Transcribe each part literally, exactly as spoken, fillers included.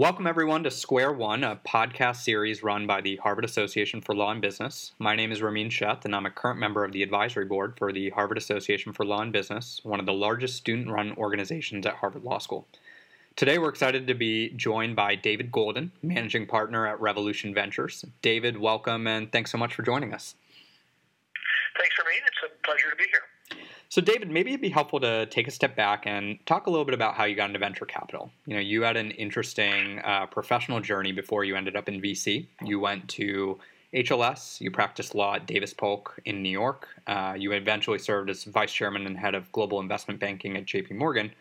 Welcome, everyone, to Square One, a podcast series run by the Harvard Association for Law and Business. My name is Ramin Sheth, and I'm a current member of the advisory board for the Harvard Association for Law and Business, one of the largest student-run organizations at Harvard Law School. Today, we're excited to be joined by David Golden, managing partner at Revolution Ventures. David, welcome, and thanks so much for joining us. Thanks, Ramin. It's a pleasure to be here. So, David, maybe it'd be helpful to take a step back and talk a little bit about how you got into venture capital. You know, you had an interesting uh, professional journey before you ended up in V C. You went to H L S. You practiced law at Davis Polk in New York. Uh, you eventually served as vice chairman and head of global investment banking at J P Morgan,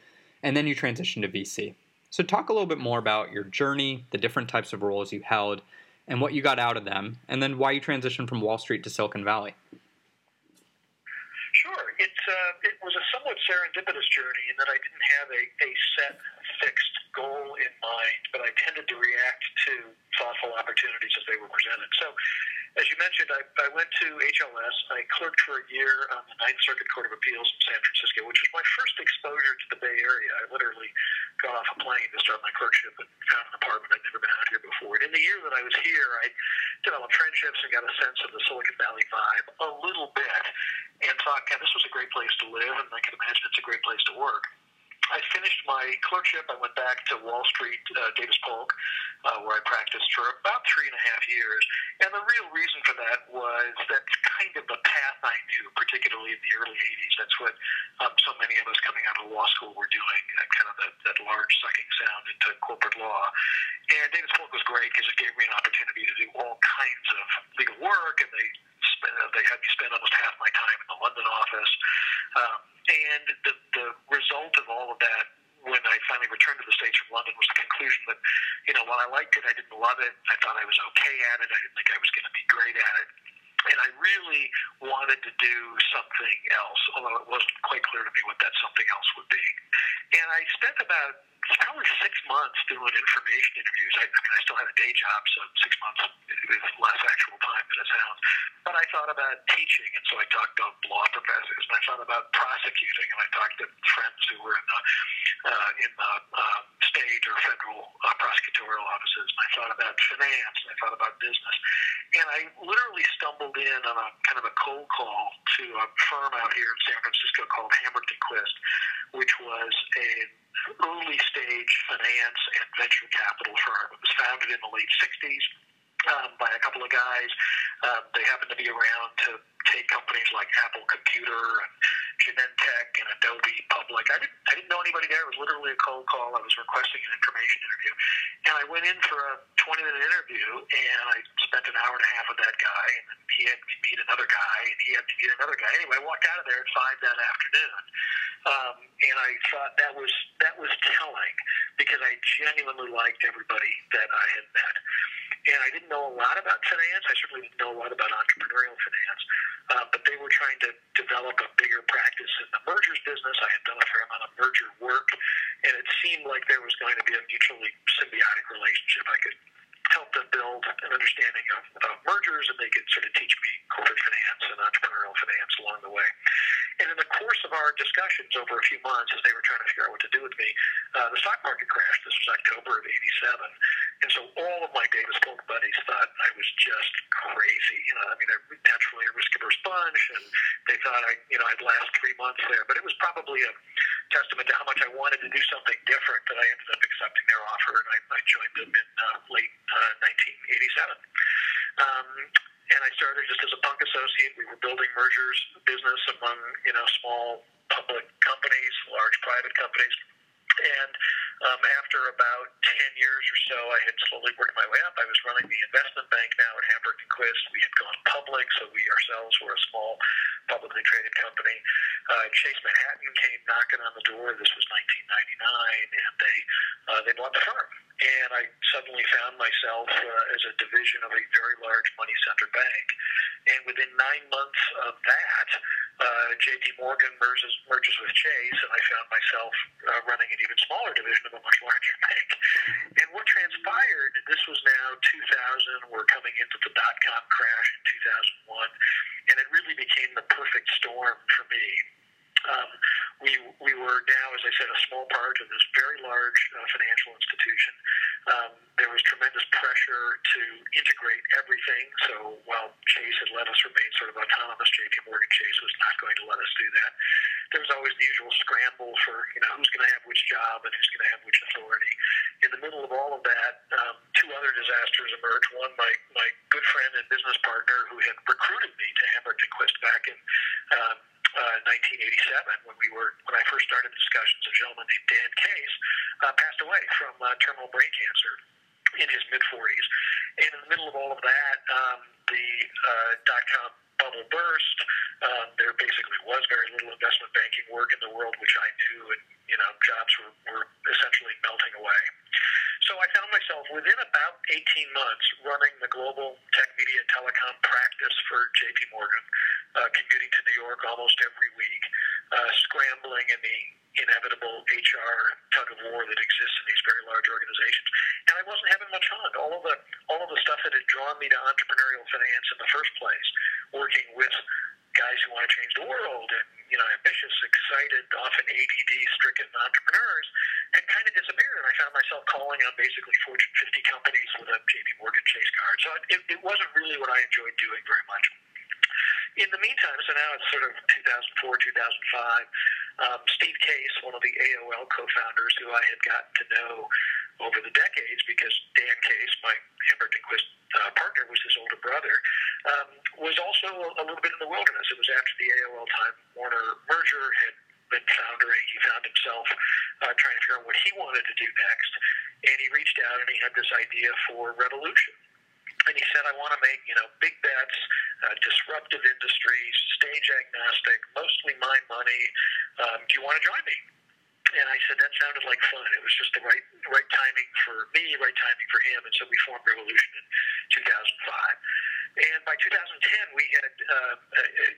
and then you transitioned to V C. So talk a little bit more about your journey, the different types of roles you held, and what you got out of them, and then why you transitioned from Wall Street to Silicon Valley. Sure. It, uh, it was a somewhat serendipitous journey in that I didn't have a, a set, fixed goal in mind, but I tended to react to thoughtful opportunities as they were presented. So, as you mentioned, I, I went to H L S. I clerked for a year on the Ninth Circuit Court of Appeals in San Francisco, which was my first exposure to the Bay Area. I literally got off a plane to start my clerkship and found an apartment. I'd never been out here before. And in the year that I was here, I developed friendships and got a sense of the Silicon Valley vibe a little bit, and thought, God, this was a great place to live, and I can imagine it's a great place to work. I finished my clerkship. I went back to Wall Street, uh, Davis Polk, uh, where I practiced for about three and a half years. And the real reason for that was that's kind of the path I knew, particularly in the early eighties. That's what um, so many of us coming out of law school were doing, uh, kind of that, that large sucking sound into corporate law. And Davis Polk was great because it gave me an opportunity to do all kinds of legal work, and they spent, uh, they had me spend almost half my time in the London office. Um, And the, the result of all of that, when I finally returned to the States from London, was the conclusion that, you know, while I liked it, I didn't love it. I thought I was okay at it. I didn't think I was going to be great at it. And I really wanted to do something else, although it wasn't quite clear to me what that something else would be. And I spent about probably six months doing information interviews. I, I mean, I still had a day job, so six months is less actual time than it sounds. But I thought about teaching, and so I talked to law professors, and I thought about prosecuting, and I talked to friends who were in the uh, in the uh, state or federal uh, prosecutorial offices, and I thought about finance, and I thought about business. And I literally stumbled in on a kind of a cold call to a firm out here in San Francisco called Hambrecht and Quist, which was a early-stage finance and venture capital firm. It was founded in the late sixties um, by a couple of guys. Um, they happened to be around to take companies like Apple Computer and Genentech and Adobe Public. I didn't, I didn't know anybody there. It was literally a cold call. I was requesting an information interview. And I went in for a twenty-minute interview, and I spent an hour and a half with that guy, and then he had me meet another guy, and he had me meet another guy. Anyway, I walked out of there at five that afternoon. Um, and I thought that was that was telling because I genuinely liked everybody that I had met. And I didn't know a lot about finance. I certainly didn't know a lot about entrepreneurial finance. Uh, but they were trying to develop a bigger practice in the mergers business. I had done a fair amount of merger work, and it seemed like there was going to be a mutually symbiotic relationship. I could help them build an understanding of, of mergers, and they could sort of teach me corporate finance and entrepreneurial finance along the way. And in the course of our discussions over a few months, as they were trying to figure out what to do with me, uh, the stock market crashed. This was October of eighty-seven. And so all of my Davis Polk buddies thought I was just crazy. You know, I mean, they're naturally a risk-averse bunch, and they thought I, you know, I'd last three months there. But it was probably a testament to how much I wanted to do something different that I ended up accepting their offer, and I, I joined them in uh, late uh, nineteen eighty-seven. Um, And I started just as a punk associate. We were building mergers business among, you know, small public companies, large private companies. And um, after about ten years or so, I had slowly worked my way up. I was running the investment bank now at Hambrecht and Quist. We had gone public, so we ourselves were a small publicly traded company. Uh, Chase Manhattan came knocking on the door. This was nineteen ninety-nine, and they uh, they bought the firm. And I suddenly found myself uh, as a division of a very large money center bank. And within nine months of that, uh, J P Morgan merges, merges with Chase, and I found myself uh, running an even smaller division of a much larger bank. And what transpired, this was now two thousand, we're coming into the dot-com crash in two thousand one, and it really became the perfect storm for me. Um, we we were now, as I said, a small part of this very large uh, financial institution. Um, tremendous pressure to integrate everything. So while Chase had let us remain sort of autonomous, J P Morgan Chase was not going to let us do that. There was always the usual scramble for, you know, who's going to have which job and who's going to have which authority. In the middle of all of that, um, two other disasters emerged. One, my, my good friend and business partner who had recruited me to Hambrecht and Quist back in um, Uh, nineteen eighty-seven, when we were, when I first started discussions, a gentleman named Dan Case uh, passed away from uh, terminal brain cancer in his mid forties. And in the middle of all of that, um, the uh, dot-com bubble burst. Um, there basically was very little investment banking work in the world, which I knew, and you know, jobs were, were essentially melting away. So I found myself within about eighteen months running the global tech, media, and telecom practice for J P Morgan. Uh, commuting to New York almost every week, uh, scrambling in the inevitable H R tug of war that exists in these very large organizations. And I wasn't having much fun. All of the all of the stuff that had drawn me to entrepreneurial finance in the first place, working with guys who want to change the world and, you know, ambitious, excited, often A D D-stricken entrepreneurs, had kind of disappeared. And I found myself calling on basically Fortune fifty companies with a J P Morgan Chase card. So it, it wasn't really what I enjoyed doing very much. In the meantime, so now it's sort of two thousand four, two thousand five, um, Steve Case, one of the A O L co-founders who I had gotten to know over the decades because Dan Case, my Hambrecht and Quist uh, partner, was his older brother, um, was also a, a little bit in the wilderness. It was after the A O L Time Warner merger had been foundering. He found himself uh, trying to figure out what he wanted to do next, and he reached out and he had this idea for Revolution. And he said, I want to make, you know, big bets, uh, disruptive industries, stage agnostic, mostly my money. Um, do you want to join me? And I said, that sounded like fun. It was just the right right timing for me, right timing for him. And so we formed Revolution in two thousand five. And by two thousand ten, we had uh,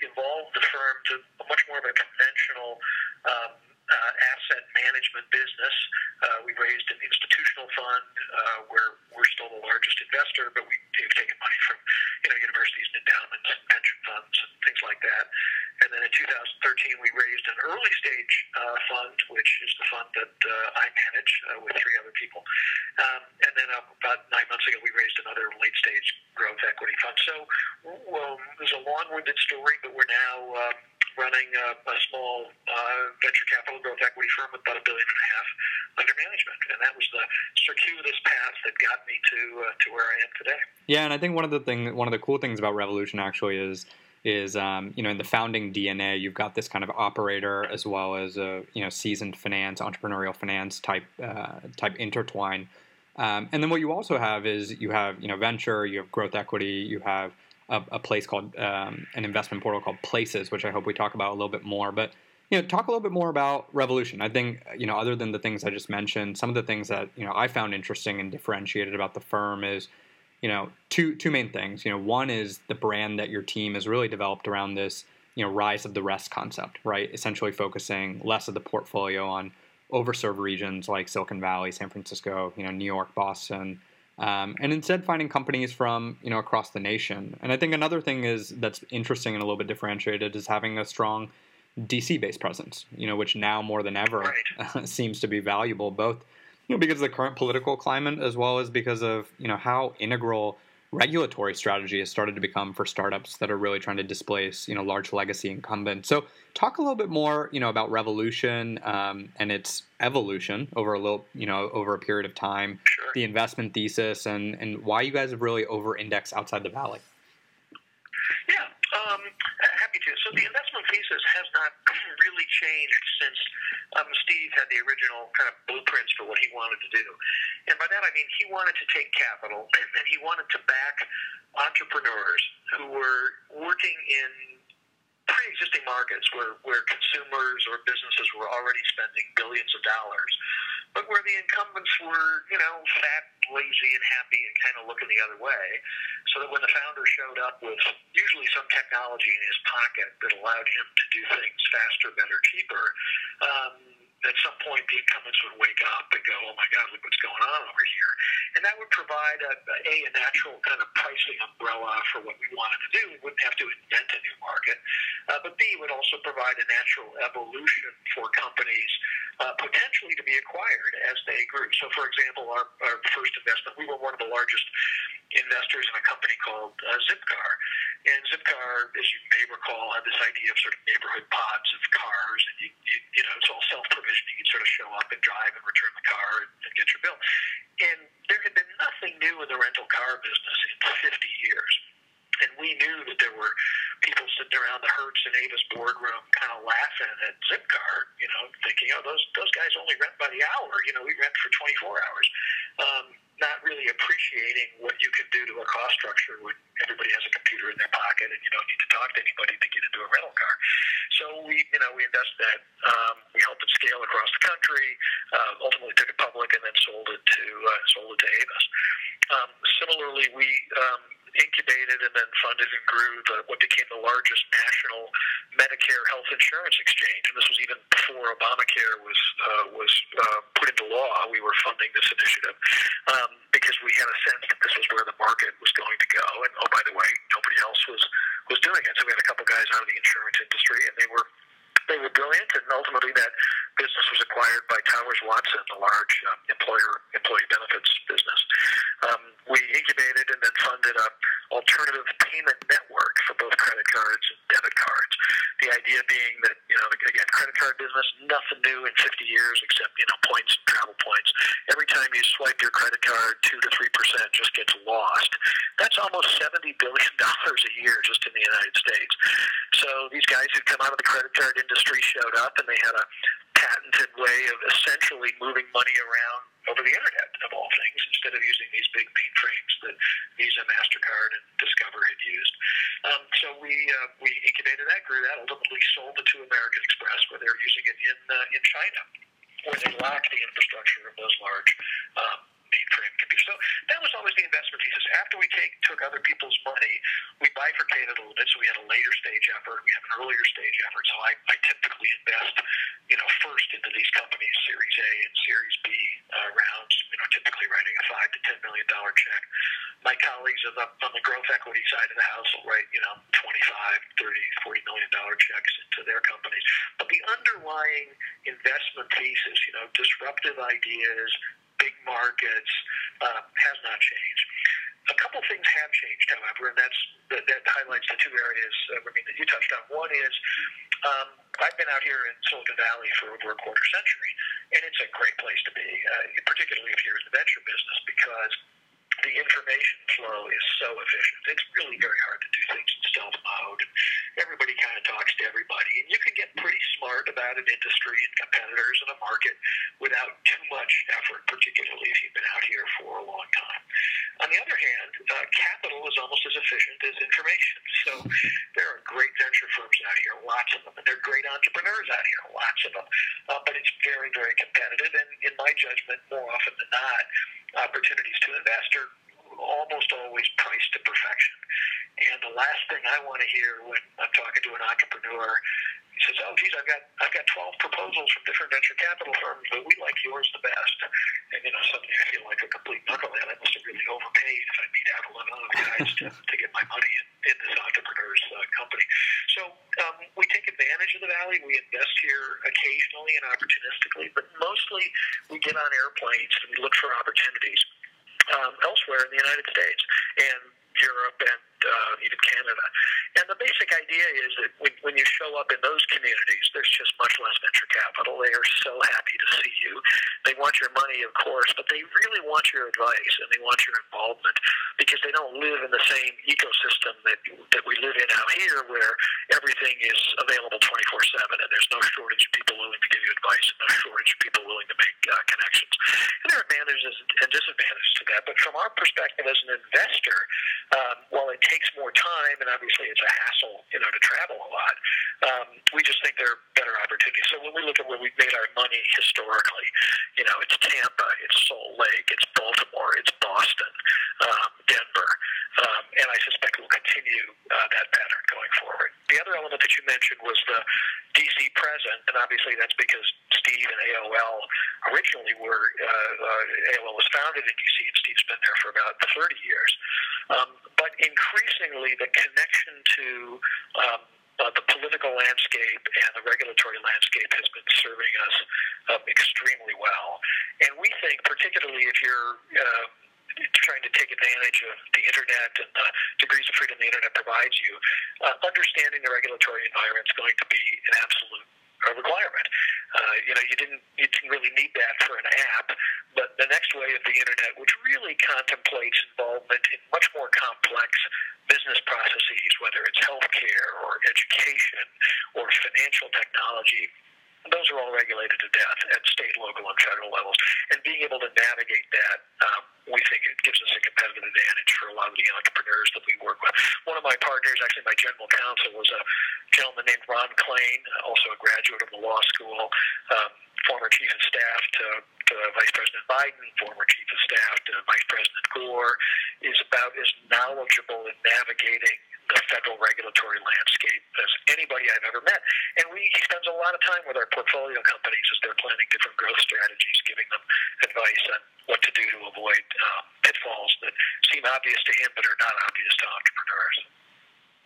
evolved the firm to much more of a conventional um Uh, asset management business. Uh, we raised an institutional fund uh, where we're still the largest investor, but we've taken money from, you know, universities and endowments and pension funds and things like that. And then in two thousand thirteen, we raised an early stage uh, fund, which is the fund that uh, I manage uh, with three other people. Um, and then uh, about nine months ago, we raised another late stage growth equity fund. So well, it was a long-winded story, but we're now Uh, running a, a small uh, venture capital growth equity firm with about a billion and a half under management. And that was the circuitous path that got me to uh, to where I am today. Yeah, and I think one of the thing, one of the cool things about Revolution actually is, is um, you know, in the founding D N A, you've got this kind of operator as well as a, you know, seasoned finance, entrepreneurial finance type, uh, type intertwine. Um, and then what you also have is you have, you know, venture, you have growth equity, you have a place called um, an investment portal called Places, which I hope we talk about a little bit more. But, you know, talk a little bit more about Revolution. I think, you know, other than the things I just mentioned, some of the things that, you know, I found interesting and differentiated about the firm is, you know, two two main things. You know, one is the brand that your team has really developed around this, you know, rise of the rest concept, right? Essentially focusing less of the portfolio on overserved regions like Silicon Valley, San Francisco, you know, New York, Boston. Um, and instead finding companies from, you know, across the nation. And I think another thing is that's interesting and a little bit differentiated is having a strong D C-based presence, you know, which now more than ever right. uh, seems to be valuable, both, you know, because of the current political climate as well as because of, you know, how integral regulatory strategy has started to become for startups that are really trying to displace, you know, large legacy incumbents. So talk a little bit more, you know, about Revolution um, and its evolution over a little, you know, over a period of time, sure. The investment thesis and, and why you guys have really over-indexed outside the Valley. Yeah, um, happy to. So the investment thesis has not really changed since um, Steve had the original kind of blueprints for what he wanted to do. And by that I mean he wanted to take capital and he wanted to back entrepreneurs who were working in pre-existing markets where, where consumers or businesses were already spending billions of dollars, but where the incumbents were, you know, fat, lazy, and happy and kind of looking the other way, so that when the founder showed up with usually some technology in his pocket that allowed him to do things faster, better, cheaper, um, at some point the incumbents would wake up and go, oh my God, look what's going on over here. And that would provide a, a, a natural kind of pricing umbrella for what we wanted to do. We wouldn't have to invent a new market. Uh, but B, would also provide a natural evolution for companies uh, potentially to be acquired as they grew. So for example, our, our first investment, we were one of the largest investors in a company called uh, Zipcar. And Zipcar, as you may recall, had this idea of sort of neighborhood pods of cars. And you, you, you know, it's all self-provisioning. You sort of show up and drive and return the car and, and get your bill. And there had been nothing new in the rental car business in fifty years. And we knew that there were people sitting around the Hertz and Avis boardroom kind of laughing at Zipcar, you know, thinking, oh, those those guys only rent by the hour. You know, we rent for twenty-four hours. Um, not really appreciating what you can do to a cost structure when everybody has a computer in their pocket and you don't need to talk to anybody to get into a rental car. So we, you know, we invested that. Um, we helped it scale across the country, uh, ultimately took it public, and then sold it to uh, sold it to Avis. Um, similarly, we um, incubated and then funded and grew the, what became the largest national Medicare health insurance exchange. And this was even before Obamacare was uh, was uh, put into law. We were funding this initiative um, because we had a sense that this was where the market was going to go. And oh, by the way, nobody else was, was doing it. So we had a couple guys out of the insurance industry, and they were they were brilliant. And ultimately, that business was acquired by Towers Watson, a large um, employer employee benefits business. Um, we incubated and then funded a alternative payment network for both credit cards and debit cards. The idea being that, you know, again, credit card business, nothing new in fifty years except, you know, points and travel points. Every time you swipe your credit card, two to three percent just gets lost. That's almost seventy billion dollars a year just in the United States. So these guys who come out of the credit card industry showed up, and they had a patented way of essentially moving money around over the internet, of all things, instead of using these big mainframes that Visa, Mastercard, and Discover had used. Um, so we uh, we incubated that, grew that, ultimately sold it to American Express, where they're using it in uh, in China, where they lack the infrastructure of those large um, mainframe computers. So that was always the investment thesis. After we take, took other people's money, we bifurcated a little bit, so we had a later stage effort, we have an earlier stage effort. So I, I typically invest, you know, first into these companies, Series A and Series B uh, rounds, you know, typically writing a five to ten million dollar check. My colleagues on the, on the growth equity side of the house will write, you know, twenty-five, thirty, forty million dollar checks into their companies. But the underlying investment thesis, you know, disruptive ideas, big markets, uh, has not changed. A couple things have changed, however, and that's that, that highlights the two areas, uh, I mean, that you touched on. One is, um, I've been out here in Silicon Valley for over a quarter century, and it's a great place to be, uh, particularly if you're in the venture business, because the information flow is so efficient. It's really very hard to do things in stealth mode. Everybody kind of talks to everybody, and you can get pretty smart about an industry and competitors in a market without too much effort, particularly if you've been out here for a long time. On the other hand, uh, capital is almost as efficient as information. So there are great venture firms out here, lots of them, and there are great entrepreneurs out here, lots of them. Uh, but it's very, very competitive, and in my judgment, more often than not, opportunities to invest are almost always priced to perfection. And the last thing I want to hear when I'm talking to an entrepreneur, he says, oh, geez, I've got I've got twelve proposals from different venture capital firms, but we like yours the best. And, you know, suddenly I feel like a complete knucklehead. I must have really overpaid if I beat out eleven other guys to, to get my money in, in this entrepreneur's uh, company. So um, we take advantage of the valley. We invest here occasionally and opportunistically, but mostly we get on airplanes and we look for opportunities um, elsewhere in the United States and Europe and uh, even Canada. And the basic idea is that when, when you show up in those communities, there's just much less venture capital. They are so happy to see you. They want your money, of course, but they really want your advice and they want your involvement because they don't live in the same ecosystem that that we live in out here where everything is available twenty-four seven and there's no shortage of people willing to give you advice and no shortage of people willing to make uh, connections. And there are advantages and disadvantages to that, but from our perspective as an investor, um, while it takes more time, and obviously it's a hassle, you know, to travel a lot. Um, we just think there are better opportunities. So when we look at where we've made our money historically, you know, it's Tampa, it's Salt Lake, it's Baltimore, it's Boston, um, Denver. Um, and I suspect we'll continue uh, that pattern going forward. The other element that you mentioned was the D C present, and obviously that's because Steve and A O L originally were, uh, uh, A O L was founded in D C, and Steve's been there for about thirty years. Um, but increasingly, the connection to um, Uh, the political landscape and the regulatory landscape has been serving us uh, extremely well. And we think, particularly if you're uh, trying to take advantage of the Internet and the degrees of freedom the Internet provides you, uh, understanding the regulatory environment is going to be an absolute a requirement. Uh, you know, you didn't you didn't really need that for an app, but the next wave of the Internet, which really contemplates involvement in much more complex business processes, whether it's healthcare or education or financial technology, those are all regulated to death at state, local, and federal levels. And being able to navigate that, um, we think it gives us a competitive advantage for a lot of the entrepreneurs that we work with. One of my partners, actually my general counsel, was a gentleman named Ron Klain, also a graduate of the law school, um, former chief of staff to, to Vice President Biden, former chief of staff to Vice President Gore, is about as knowledgeable in navigating the federal regulatory landscape as anybody I've ever met. And we, he spends a lot of time with our portfolio companies as they're planning different growth strategies, giving them advice on what to do to avoid um, pitfalls that seem obvious to him but are not obvious to entrepreneurs.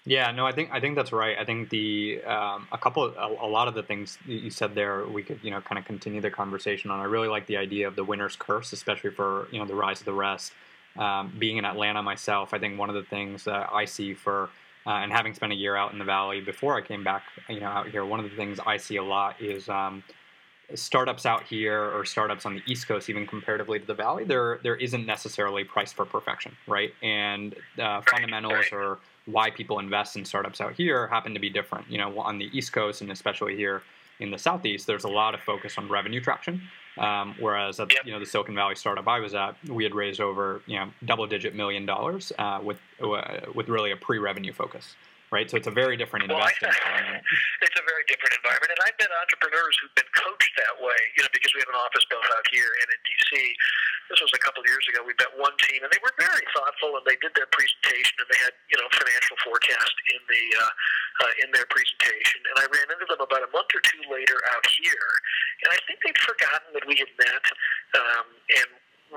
Yeah, no, I think I think that's right. I think the um, a couple, a, a lot of the things you said there, we could you know kind of continue the conversation on. I really like the idea of the winner's curse, especially for you know the rise of the rest. Um, being in Atlanta myself, I think one of the things that I see for, uh, and having spent a year out in the Valley before I came back, you know, out here, one of the things I see a lot is um, startups out here or startups on the East Coast, even comparatively to the Valley, there there isn't necessarily price for perfection, right? And uh, fundamentals or why people invest in startups out here happen to be different. You know, on the East Coast and especially here in the Southeast, there's a lot of focus on revenue traction. Um, whereas, at, you know, the Silicon Valley startup I was at, we had raised over, you know, double-digit million dollars uh, with uh, with really a pre-revenue focus, right? So it's a very different investing well, environment. It's a very different environment, and I've met entrepreneurs who've been coached that way, you know, because we have an office both out here and in D C. This was a couple of years ago. We met one team, and they were very thoughtful, and they did their presentation, and they had, you know, financial forecast in the uh, uh, in their presentation. And I ran into them about a month or two later out here, and I think they'd forgotten that we had met, um, and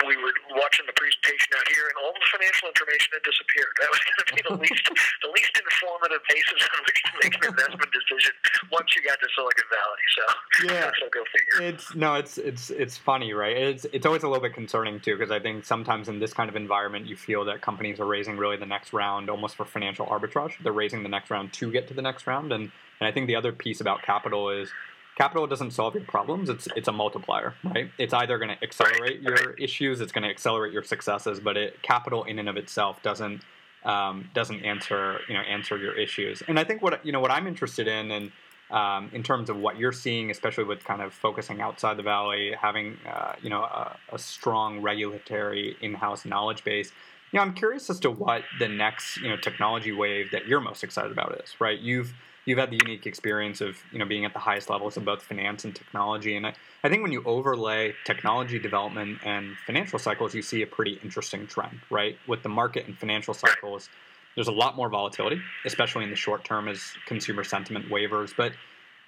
we were watching the presentation out here, and all the financial information had disappeared. That was going to be the least the least informative basis on which to make an investment decision once you got to Silicon Valley. So yeah, so go figure. It's no, it's it's it's funny, right? It's it's always a little bit concerning too, because I think sometimes in this kind of environment, you feel that companies are raising really the next round almost for financial arbitrage. They're raising the next round to get to the next round, and and I think the other piece about capital is. Capital doesn't solve your problems. It's it's a multiplier, right? It's either going to accelerate your issues, it's going to accelerate your successes, but it, capital in and of itself doesn't um, doesn't answer you know answer your issues. And I think what you know what I'm interested in, and um, in terms of what you're seeing, especially with kind of focusing outside the Valley, having uh, you know a, a strong regulatory in-house knowledge base. You know, I'm curious as to what the next you know technology wave that you're most excited about is, right? You've You've had the unique experience of, you know, being at the highest levels of both finance and technology. And I, I think when you overlay technology development and financial cycles, you see a pretty interesting trend, right? With the market and financial cycles, there's a lot more volatility, especially in the short term as consumer sentiment wavers. But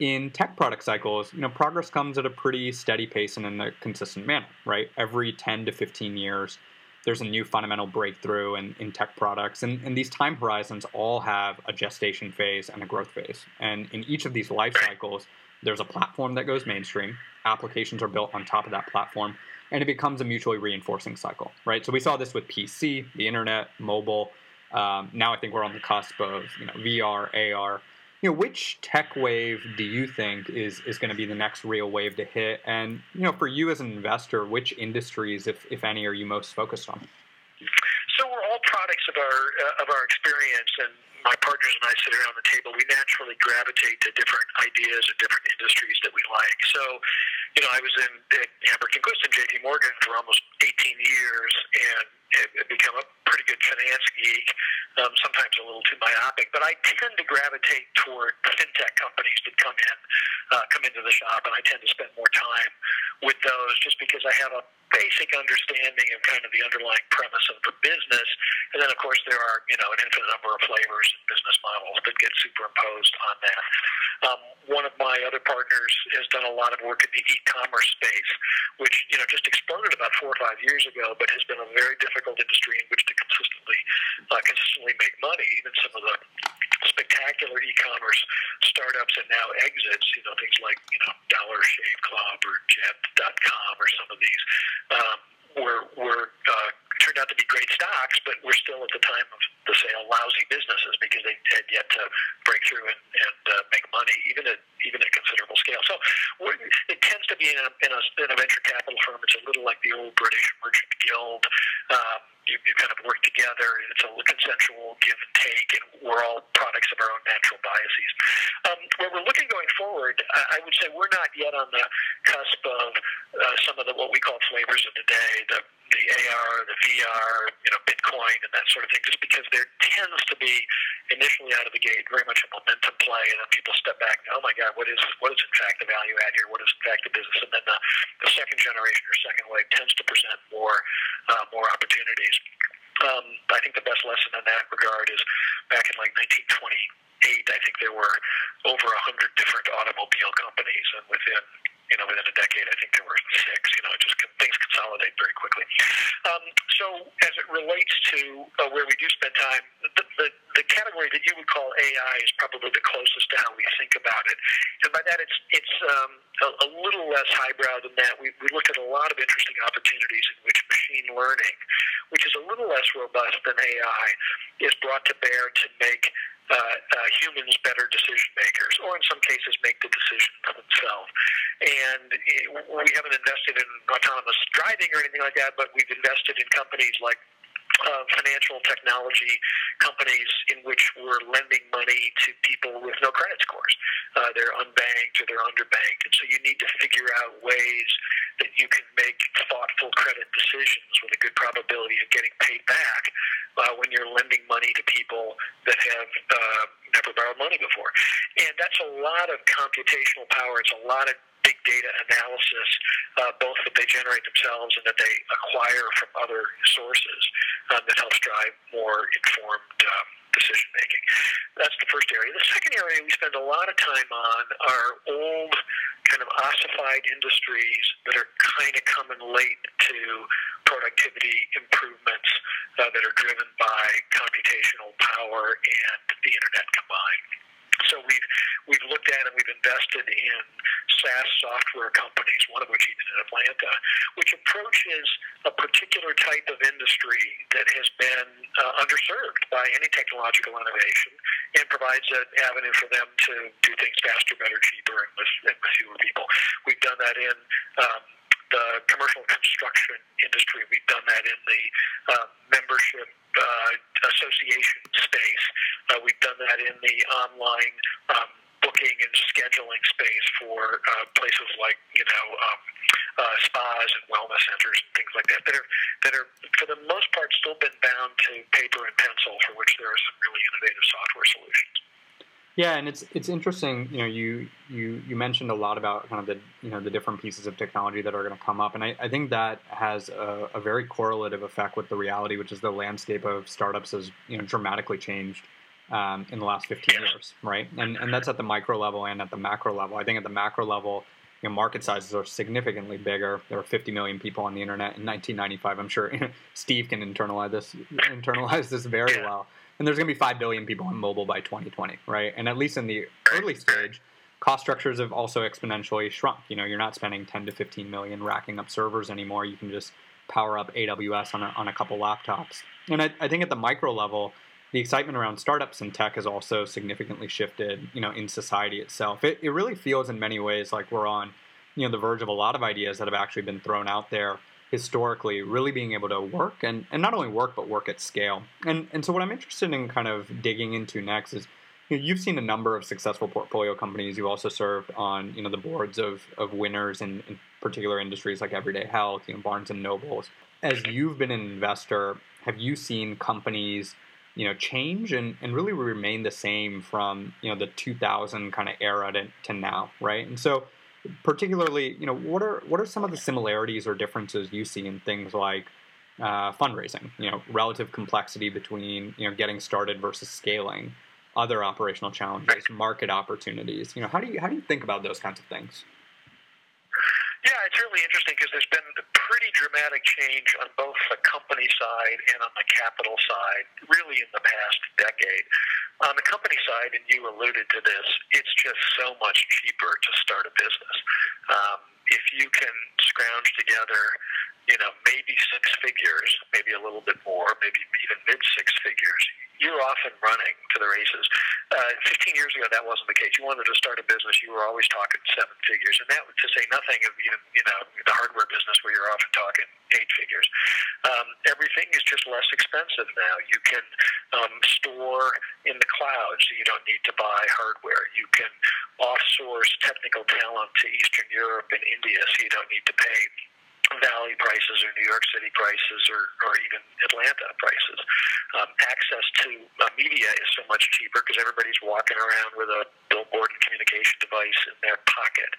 in tech product cycles, you know, progress comes at a pretty steady pace and in a consistent manner, right? Every ten to fifteen years, there's a new fundamental breakthrough in, in tech products. And, and these time horizons all have a gestation phase and a growth phase. And in each of these life cycles, there's a platform that goes mainstream. Applications are built on top of that platform. And it becomes a mutually reinforcing cycle, right? So we saw this with P C, the internet, mobile. Um, now I think we're on the cusp of you know, V R, A R. You know, which tech wave do you think is, is going to be the next real wave to hit? And, you know, for you as an investor, which industries, if, if any, are you most focused on? So we're all products of our uh, of our experience, and my partners and I sit around the table. We naturally gravitate to different ideas and different industries that we like. So, you know, I was in Hambrecht and Quist and J P Morgan for almost eighteen years, and I've become a pretty good finance geek, um, sometimes a little too myopic, but I tend to gravitate toward fintech companies that come in, uh, come into the shop, and I tend to spend more time with those just because I have a basic understanding of kind of the underlying premise of the business And then, of course, there are, you know, an infinite number of flavors and business models that get superimposed on that. Um, one of my other partners has done a lot of work in the e-commerce space, which, you know, just exploded about four or five years ago, but has been a very difficult industry in which to consistently uh, consistently make money. Even some of the spectacular e-commerce startups and now exits, you know, things like, you know, Dollar Shave Club or Jet dot com or some of these, um, were, were uh, turned out to be great stocks, but were still at the time of the sale lousy businesses because they had yet to break through and, and uh, make money, even at even at considerable scale. So we're, it tends to be in a, in, a, in a venture capital firm. It's a little like the old British Merchant Guild. Um, you, you kind of work together. It's a consensual give and take, and we're all products of our own natural biases. Um, where we're looking going forward, I, I would say we're not yet on the cusp of uh, some of the what we call flavors of the day, the the A R, the V R, you know, Bitcoin, and that sort of thing, just because there tends to be initially out of the gate very much a momentum play, and then people step back and, oh, my God, what is what is in fact the value add here? What is in fact the business? And then the, the second generation or second wave tends to present more, uh, more opportunities. Um, I think the best lesson in that regard is back in, like, nineteen twenty-eight, I think there were over one hundred different automobile companies, and within You know, within a decade, I think there were six. You know, it just things consolidate very quickly. Um, so, as it relates to uh, where we do spend time, the, the the category that you would call A I is probably the closest to how we think about it. And by that, it's it's um, a, a little less highbrow than that. We we looked at a lot of interesting opportunities in which machine learning, which is a little less robust than A I, is brought to bear to make Uh, uh, humans better decision makers, or in some cases make the decision themselves. And it, we haven't invested in autonomous driving or anything like that, but we've invested in companies like Uh, financial technology companies in which we're lending money to people with no credit scores. Uh, they're unbanked or they're underbanked. And so you need to figure out ways that you can make thoughtful credit decisions with a good probability of getting paid back uh, when you're lending money to people that have uh, never borrowed money before. And that's a lot of computational power. It's a lot of big data analysis, uh, both that they generate themselves and that they acquire from other sources um, that helps drive more informed um, decision-making. That's the first area. The second area we spend a lot of time on are old kind of ossified industries that are kind of coming late to productivity improvements uh, that are driven by computational power and the internet combined. So we've we've looked at and we've invested in SaaS software companies, one of which even in Atlanta, which approaches a particular type of industry that has been uh, underserved by any technological innovation and provides an avenue for them to do things faster, better, cheaper, and with, and with fewer people. We've done that in um, the commercial construction industry. We've done that in the uh, membership uh, association space. Uh, we've done that in the online um, booking and scheduling space for uh, places like, you know, um, uh, spas and wellness centers and things like that that are, that are, for the most part, still been bound to paper and pencil, for which there are some really innovative software solutions. Yeah, and it's it's interesting. You know, you you you mentioned a lot about kind of the you know the different pieces of technology that are going to come up, and I, I think that has a, a very correlative effect with the reality, which is the landscape of startups has you know dramatically changed um, in the last fifteen years, right? And and that's at the micro level and at the macro level. I think at the macro level, you know, market sizes are significantly bigger. There were fifty million people on the internet in nineteen ninety-five. I'm sure Steve can internalize this internalize this very well. And there's going to be five billion people on mobile by twenty twenty, right? And at least in the early stage, cost structures have also exponentially shrunk. You know, you're not spending ten to fifteen million racking up servers anymore. You can just power up A W S on a, on a couple laptops. And I, I think at the micro level, the excitement around startups and tech has also significantly shifted, you know, in society itself. It, it really feels in many ways like we're on, you know, the verge of a lot of ideas that have actually been thrown out there historically really being able to work and, and not only work, but work at scale. And and so what I'm interested in kind of digging into next is, you know, you've seen a number of successful portfolio companies. You also served on, you know, the boards of, of winners in, in particular industries like Everyday Health, you know, Barnes and Nobles. As you've been an investor, have you seen companies, you know, change and, and really remain the same from, you know, the two thousand kind of era to, to now, right? And so particularly, you know, what are what are some of the similarities or differences you see in things like uh, fundraising, you know, relative complexity between, you know, getting started versus scaling, other operational challenges, market opportunities. You know, how do you how do you think about those kinds of things? Yeah, it's really interesting because there's been a pretty dramatic change on both the company side and on the capital side, really in the past decade. On the company side, and you alluded to this, it's just so much cheaper to start a business. Um, if you can scrounge together, you know, maybe six figures, maybe a little bit more, maybe even mid-six figures, you're off and running to the races. Uh, fifteen years ago, that wasn't the case. You wanted to start a business, you were always talking seven figures, and that was to say nothing of even, you know, the hardware business where you're often talking eight figures. Um, everything is just less expensive now. You can um, store in the cloud, so you don't need to buy hardware. You can offsource technical talent to Eastern Europe and India, so you don't need to pay Valley prices or New York City prices or, or even Atlanta prices. Um, access to uh, media is so much cheaper because everybody's walking around with a billboard and communication device in their pocket.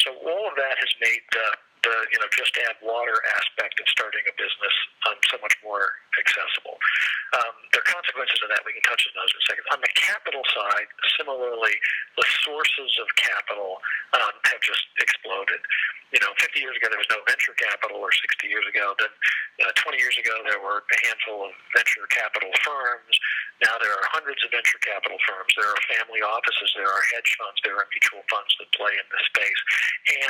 So all of that has made the, the you know, just add water aspect of starting a business um, so much more accessible. Um, there are consequences of that. We can touch on those in a second. On the capital side, similarly, the sources of capital um, have just exploded. You know, fifty years ago, there was no venture capital, or sixty years ago. Then uh, twenty years ago, there were a handful of venture capital firms. Now there are hundreds of venture capital firms. There are family offices. There are hedge funds. There are mutual funds that play in this space.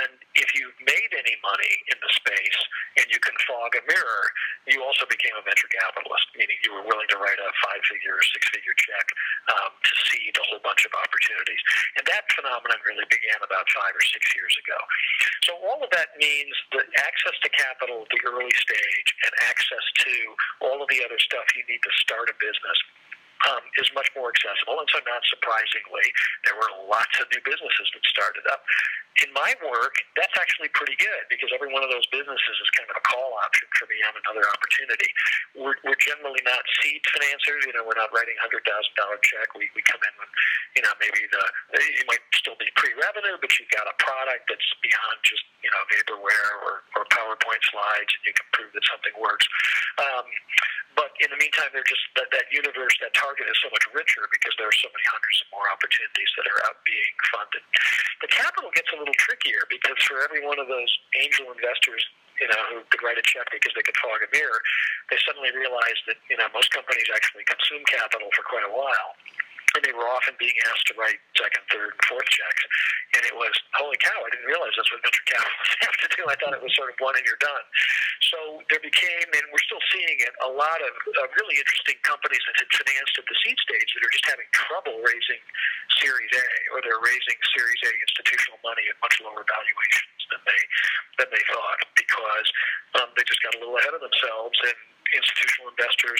And if you've made any money in the space and you can fog a mirror, you also became a venture capitalist, meaning you were willing to write a five-figure or six-figure check um, to seed a whole bunch of opportunities. And that phenomenon really began about five or six years ago. So all All of that means that access to capital at the early stage and access to all of the other stuff you need to start a business um, is much more accessible. And so not surprisingly, there were lots of new businesses that started up. In my work, that's actually pretty good because every one of those businesses is kind of a call option for me on another opportunity. We're, we're generally not seed financiers. You know, we're not writing a one hundred thousand dollars check. We we come in when, you know, maybe the you might still be pre-revenue, but you've got a product that's beyond just, you know, vaporware or, or PowerPoint slides, and you can prove that something works. Um, but in the meantime, they're just that, that universe, that target is so much richer because there are so many hundreds of more opportunities that are out being funded. The capital gets a little trickier because for every one of those angel investors, you know, who could write a check because they could fog a mirror, they suddenly realized that, you know, most companies actually consume capital for quite a while. And they were often being asked to write second, third, fourth checks. And it was, holy cow, I didn't realize that's what venture capitalists have to do. I thought it was sort of one and you're done. So there became, and we're still seeing it, a lot of uh, really interesting companies that had financed at the seed stage that are just having trouble raising Series A, or they're raising Series A institutional money at much lower valuations than they than they thought because um, they just got a little ahead of themselves, and institutional investors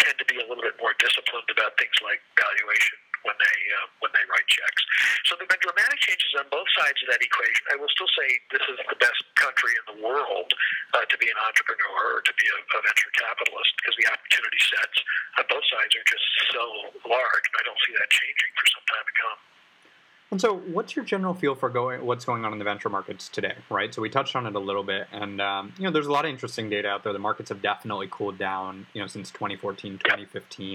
tend to be a little bit more disciplined about things like valuation when they uh, when they write checks. So there have been dramatic changes on both sides of that equation. I will still say this is the best country in the world uh, to be an entrepreneur or to be a, a venture capitalist because the opportunity sets on both sides are just so large, and I don't see that changing for some time to come. And so what's your general feel for going, what's going on in the venture markets today, right? So we touched on it a little bit, and, um, you know, there's a lot of interesting data out there. The markets have definitely cooled down, you know, since twenty fourteen, twenty fifteen.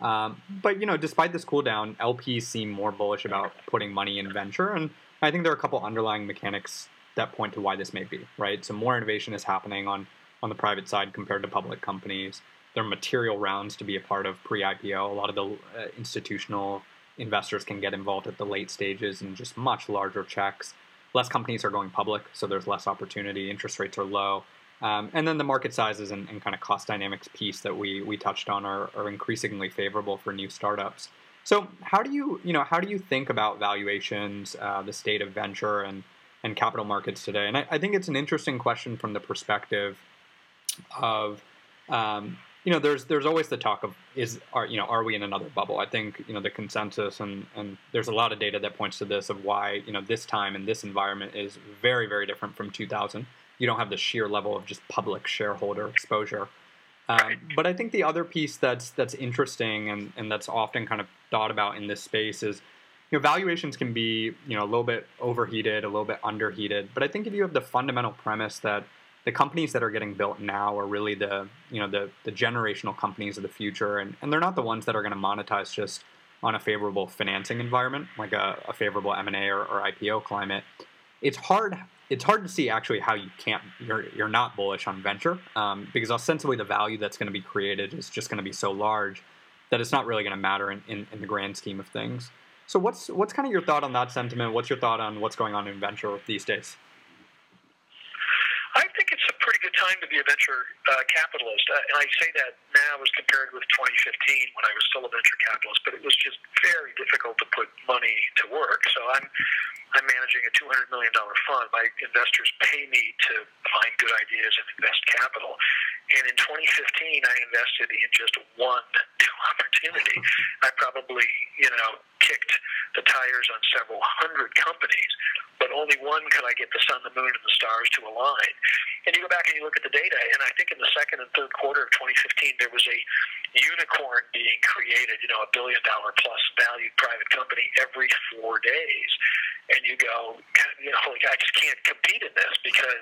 Um, but, you know, despite this cool down, L Ps seem more bullish about putting money in venture, and I think there are a couple underlying mechanics that point to why this may be, right? So more innovation is happening on, on the private side compared to public companies. There are material rounds to be a part of pre-I P O. A lot of the uh, institutional investors can get involved at the late stages and just much larger checks. Less companies are going public, so there's less opportunity. Interest rates are low. Um, and then the market sizes and, and kind of cost dynamics piece that we we touched on are, are increasingly favorable for new startups. So how do you, you know, how do you think about valuations, uh, the state of venture and, and capital markets today? And I, I think it's an interesting question from the perspective of, um, you know, there's there's always the talk of is are you know are we in another bubble? I think you know the consensus and, and there's a lot of data that points to this of why you know this time and this environment is very very different from two thousand. You don't have the sheer level of just public shareholder exposure. Um, but I think the other piece that's that's interesting and, and that's often kind of thought about in this space is you know valuations can be you know a little bit overheated, a little bit underheated. But I think if you have the fundamental premise that the companies that are getting built now are really the, you know, the, the generational companies of the future. And, and they're not the ones that are going to monetize just on a favorable financing environment, like a, a favorable M and A or, or I P O climate. It's hard. It's hard to see actually how you can't, you're, you're not bullish on venture, um, because ostensibly the value that's going to be created is just going to be so large that it's not really going to matter in, in, in the grand scheme of things. So what's what's kind of your thought on that sentiment? What's your thought on what's going on in venture these days? I think it's a pretty good time to be a venture uh, capitalist. Uh, and I say that now as compared with twenty fifteen when I was still a venture capitalist, but it was just very difficult to put money to work. So I'm I'm managing a two hundred million dollars fund. My investors pay me to find good ideas and invest capital. And in twenty fifteen, I invested in just one new opportunity. I probably, you know, kicked the tires on several hundred companies, but only one could I get the sun, the moon, and the stars to align. And you go back and you look at the data, and I think in the second and third quarter of twenty fifteen, there was a unicorn being created, you know, a billion-dollar-plus valued private company every four days. And you go, you know, like, I just can't compete in this because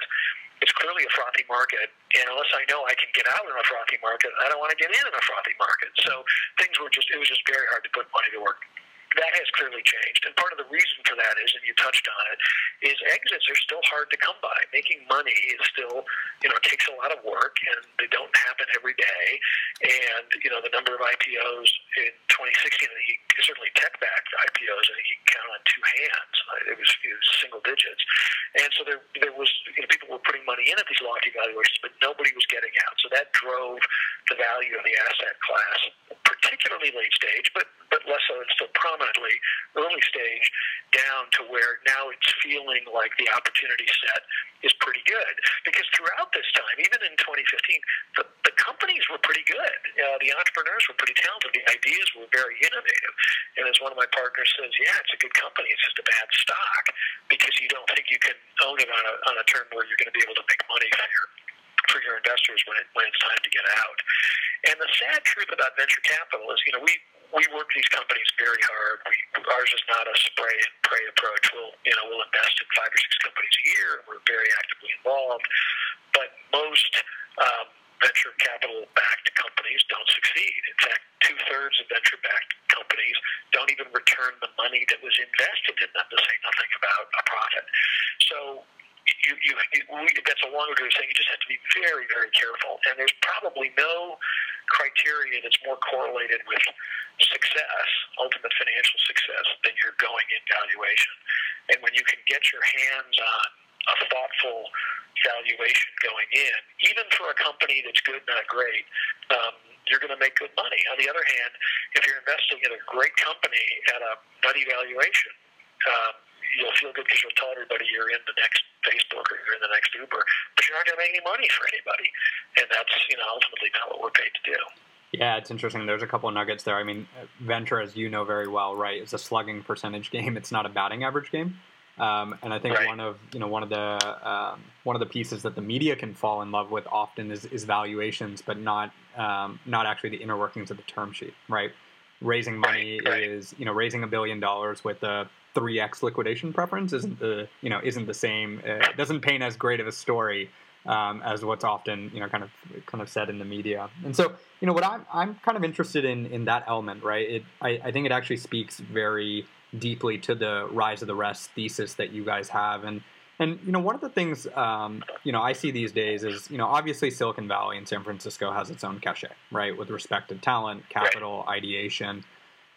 it's clearly a frothy market, and unless I know I can get out in a frothy market, I don't want to get in in a frothy market. So things were just, it was just very hard to put money to work. That has clearly changed, and part of the reason for that is, and you touched on it, is exits are still hard to come by. Making money is still, you know, takes a lot of work, and they don't happen every day. And, you know, the number of I P Os in twenty sixteen, he, certainly tech-backed I P Os, I think you can count on two hands. It was, it was single digits. And so there, there was, you know, people were putting money in at these lofty valuations, but nobody was getting out. So that drove the value of the asset class, particularly late stage, but, but less so, it's still prominent. Early stage down to where now it's feeling like the opportunity set is pretty good. Because throughout this time, even in twenty fifteen, the, the companies were pretty good. Uh, the entrepreneurs were pretty talented. The ideas were very innovative. And as one of my partners says, yeah, it's a good company. It's just a bad stock because you don't think you can own it on a, on a term where you're going to be able to make money for your for your investors when, it, when it's time to get out. And the sad truth about venture capital is, you know, we We work these companies very hard. We, ours is not a spray and pray approach. We'll, you know, we'll invest in five or six companies a year. We're very actively involved, but most um, venture capital-backed companies don't succeed. In fact, two-thirds of venture-backed companies don't even return the money that was invested in them, to say nothing about a profit. So. You, you, you, we, that's a longer thing. You just have to be very, very careful. And there's probably no criteria that's more correlated with success, ultimate financial success, than your going in valuation. And when you can get your hands on a thoughtful valuation going in, even for a company that's good, not great, um, you're going to make good money. On the other hand, if you're investing in a great company at a nutty valuation, um, you'll feel good because you'll tell everybody you're in the next Facebook or you're in the next Uber, but you're not going to make any money for anybody. And that's, you know, ultimately not what we're paid to do. Yeah, it's interesting. There's a couple of nuggets there. I mean, venture, as you know very well, right, is a slugging percentage game. It's not a batting average game. Um, and I think right. one of, you know, one of the, um, one of the pieces that the media can fall in love with often is, is valuations, but not, um, not actually the inner workings of the term sheet, right? Raising money right, right. is, you know, raising a billion dollars with a three X liquidation preference isn't the, you know, isn't the same. It doesn't paint as great of a story um, as what's often, you know, kind of, kind of said in the media. And so, you know, what I'm, I'm kind of interested in, in that element, right? It, I, I think it actually speaks very deeply to the rise of the rest thesis that you guys have. And, and, you know, one of the things, um, you know, I see these days is, you know, obviously Silicon Valley in San Francisco has its own cachet, right, with respect to talent, capital, right. ideation.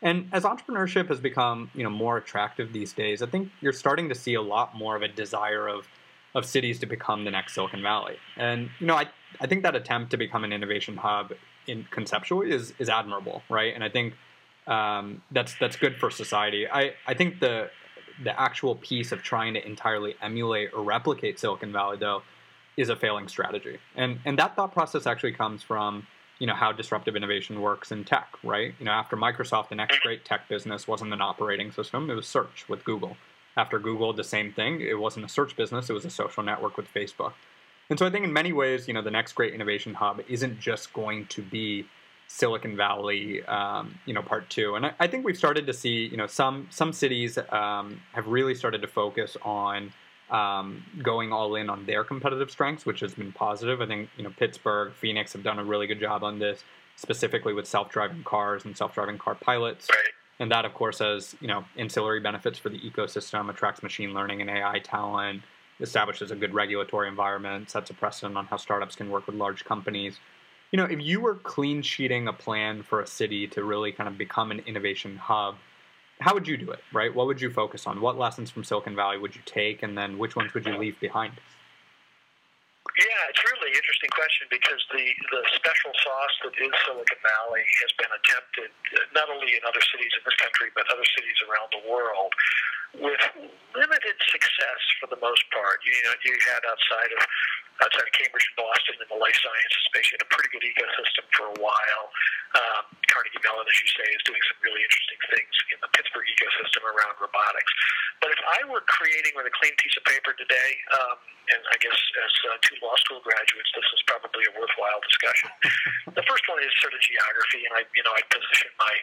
And as entrepreneurship has become, you know, more attractive these days, I think you're starting to see a lot more of a desire of, of cities to become the next Silicon Valley. And, you know, I, I think that attempt to become an innovation hub in conceptually is, is admirable, right? And I think um, that's that's good for society. I, I think the... the actual piece of trying to entirely emulate or replicate Silicon Valley, though, is a failing strategy. And and that thought process actually comes from, you know, how disruptive innovation works in tech, right? You know, after Microsoft, the next great tech business wasn't an operating system. It was search with Google. After Google, the same thing. It wasn't a search business. It was a social network with Facebook. And so I think in many ways, you know, the next great innovation hub isn't just going to be Silicon Valley, um, you know, part two. And I, I think we've started to see, you know, some some cities um, have really started to focus on um, going all in on their competitive strengths, which has been positive. I think, you know, Pittsburgh, Phoenix have done a really good job on this, specifically with self-driving cars and self-driving car pilots. Right. And that, of course, has, you know, ancillary benefits for the ecosystem, attracts machine learning and A I talent, establishes a good regulatory environment, sets a precedent on how startups can work with large companies. You know, if you were clean sheeting a plan for a city to really kind of become an innovation hub, how would you do it, right? What would you focus on? What lessons from Silicon Valley would you take, and then which ones would you leave behind? Yeah, it's a really interesting question, because the, the special sauce that is Silicon Valley has been attempted not only in other cities in this country, but other cities around the world, with limited success for the most part. You know, you had outside of outside of Cambridge and Boston in the life sciences space, you had a pretty good ecosystem for a while. Um, Carnegie Mellon, as you say, is doing some really interesting things in the Pittsburgh ecosystem around robotics. But if I were creating with a clean piece of paper today, um, and I guess as uh, two law school graduates, this is probably a worthwhile discussion. The first one is sort of geography, and I, you know, I position my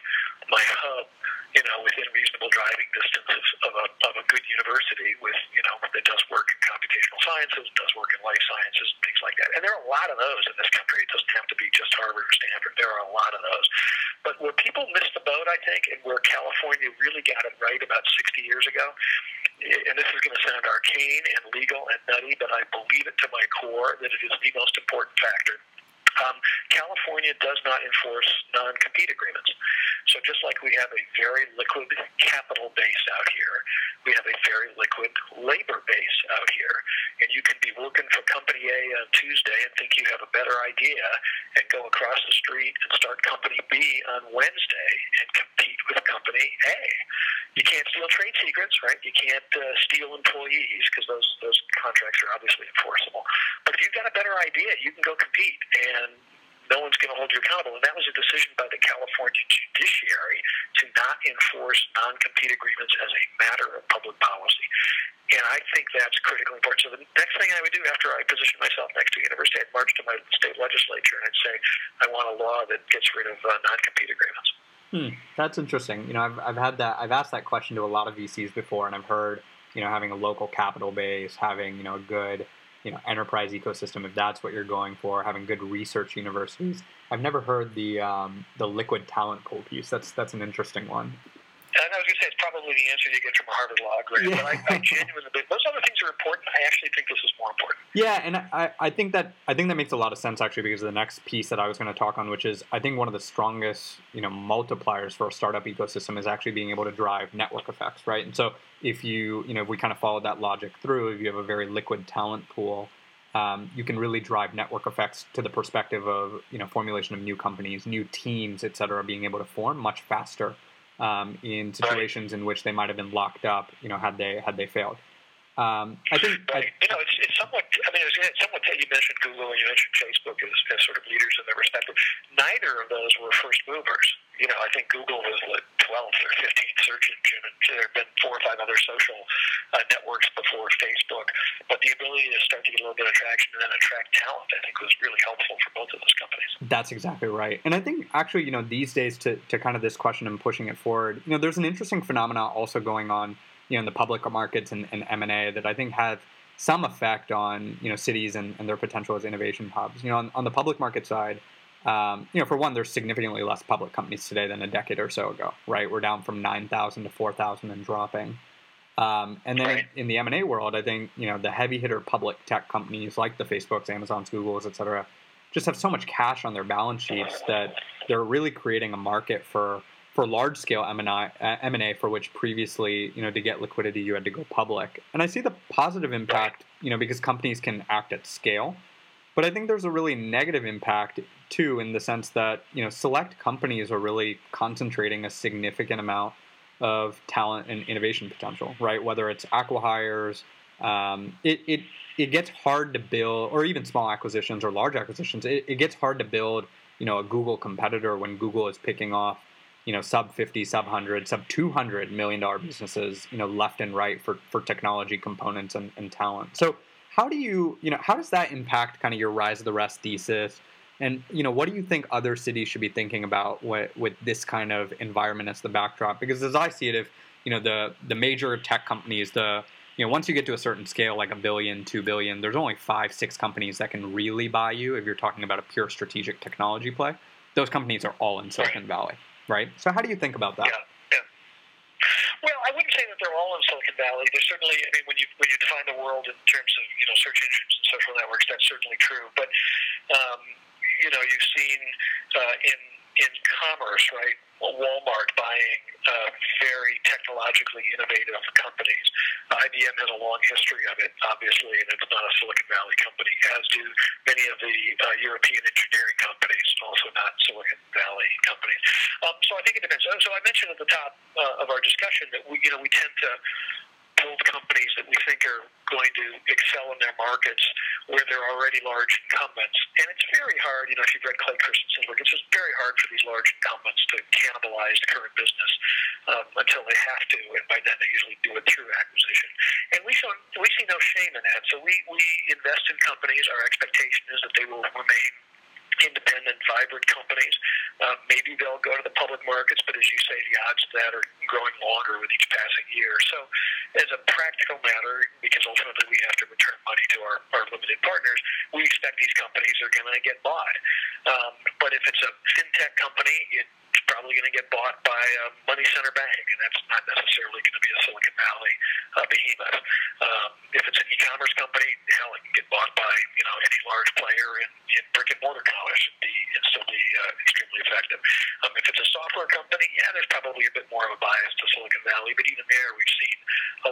my hub, you know, within reasonable driving distance of a, of a good university with, you know, that does work in computational sciences, does work in life sciences, things like that. And there are a lot of those in this country. It doesn't have to be just Harvard or Stanford. There are a lot of those. But where people missed the boat, I think, and where California really got it right about sixty years ago, and this is going to sound arcane and legal and nutty, but I believe it to my core that it is the most important factor. Um, California does not enforce non-compete agreements. So just like we have a very liquid capital base out here, we have a very liquid labor base out here. And you can be working for Company A on Tuesday and think you have a better idea and go across the street and start Company B on Wednesday and compete with Company A. You can't steal trade secrets, right? You can't uh, steal employees, because those, those contracts are obviously enforceable. But if you've got a better idea, you can go compete, and no one's going to hold you accountable. And that was a decision by the California judiciary to not enforce non-compete agreements as a matter of public policy. And I think that's critically important. So the next thing I would do after I position myself next to university, I'd march to my state legislature and I'd say, I want a law that gets rid of uh, non-compete agreements. Hmm, that's interesting. You know, I've I've had that. I've asked that question to a lot of V Cs before, and I've heard, you know, having a local capital base, having, you know, a good, you know, enterprise ecosystem, if that's what you're going for, having good research universities. I've never heard the um, the liquid talent pool piece. That's that's an interesting one. And I was going to say it's probably the answer you get from a Harvard Law grad. Yeah. But I, I genuinely, those other things are important. I actually think this is more important. Yeah, and I, I think that I think that makes a lot of sense, actually, because the next piece that I was going to talk on, which is I think one of the strongest, you know, multipliers for a startup ecosystem is actually being able to drive network effects, right? And so if you, you know, if we kind of follow that logic through, if you have a very liquid talent pool, um, you can really drive network effects to the perspective of, you know, formulation of new companies, new teams, et cetera, being able to form much faster. Um, in situations right. in which they might have been locked up, you know, had they had they failed. Um, I think right. I, you know it's, it's somewhat. I mean, it's somewhat. You mentioned Google and you mentioned Facebook as, as sort of leaders in their respective. Neither of those were first movers. You know, I think Google was the twelfth or fifteenth search engine, and there have been four or five other social uh, networks before Facebook. But the ability to start to get a little bit of traction and then attract talent, I think, was really helpful for both of those companies. That's exactly right. And I think actually, you know, these days to to kind of this question and pushing it forward, you know, there's an interesting phenomena also going on, you know, in the public markets and, and M and A that I think have some effect on, you know, cities and, and their potential as innovation hubs. You know, on, on the public market side, um, you know, for one, there's significantly less public companies today than a decade or so ago, right? We're down from nine thousand to four thousand and dropping. Um, and then right. in, in the M and A world, I think, you know, the heavy hitter public tech companies like the Facebooks, Amazons, Googles, et cetera, just have so much cash on their balance sheets that they're really creating a market for for large-scale M and A, for which previously, you know, to get liquidity, you had to go public. And I see the positive impact, you know, because companies can act at scale. But I think there's a really negative impact, too, in the sense that, you know, select companies are really concentrating a significant amount of talent and innovation potential, right? Whether it's acquihires, um, it, it, it gets hard to build, or even small acquisitions or large acquisitions, it, it gets hard to build, you know, a Google competitor when Google is picking off, you know, sub fifty, sub one hundred, sub two hundred million dollars businesses, you know, left and right for, for technology components and, and talent. So how do you, you know, how does that impact kind of your Rise of the Rest thesis? And, you know, what do you think other cities should be thinking about with, with this kind of environment as the backdrop? Because as I see it, if, you know, the, the major tech companies, the, you know, once you get to a certain scale, like a billion, two billion, there's only five, six companies that can really buy you if you're talking about a pure strategic technology play. Those companies are all in Silicon Valley, right? So how do you think about that? Yeah. Well, I wouldn't say that they're all in Silicon Valley. There's certainly, I mean, when you when you define the world in terms of, you know, search engines and social networks, that's certainly true. But um, you know, you've seen uh, in in commerce, right? Walmart buying uh, very technologically innovative companies. I B M has a long history of it, obviously, and it's not a Silicon Valley company, as do many of the uh, European engineering companies, also not Silicon Valley companies. Um, so I think it depends. So I mentioned at the top uh, of our discussion that we, you know, we tend to build companies that we think are going to excel in their markets where they're already large incumbents. And it's very hard, you know, if you've read Clay Christensen's work, it's just very hard for these large incumbents to cannibalize the current business um, until they have to, and by then they usually do it through acquisition. And we, show, we see no shame in that. So we, we invest in companies. Our expectation is that they will remain independent, vibrant companies. Uh, maybe they'll go to the public markets, but as you say, the odds of that are growing longer with each passing year. So as a practical matter, because ultimately we have to return money to our, our limited partners, we expect these companies are going to get bought. Um, but if it's a fintech company, it's probably going to get bought by a money center bank, and that's not necessarily going to be a Silicon Valley uh, behemoth. Um, if it's an e-commerce company, hell, it can get bought by, you know, any large player in, in brick-and-mortar commerce and be, and still be uh, extremely effective. Um, if it's a software company, yeah, there's probably a bit more of a bias to Silicon Valley, but even there we've seen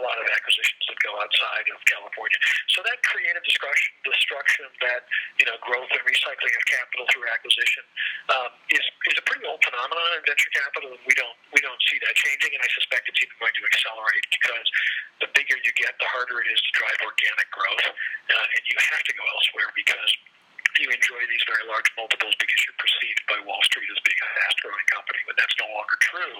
a lot of acquisitions that go outside of California. So that creative destruction, destruction that, you know, growth and recycling of capital through acquisition um, is, is a pretty old phenomenon in venture capital, and we don't, we don't see that changing, and I suspect it's even going to accelerate because the bigger you get, the harder it is to drive organic growth, uh, and you have to go elsewhere because you enjoy these very large multiples because you're perceived by Wall Street as being a fast-growing company. But that's no longer true.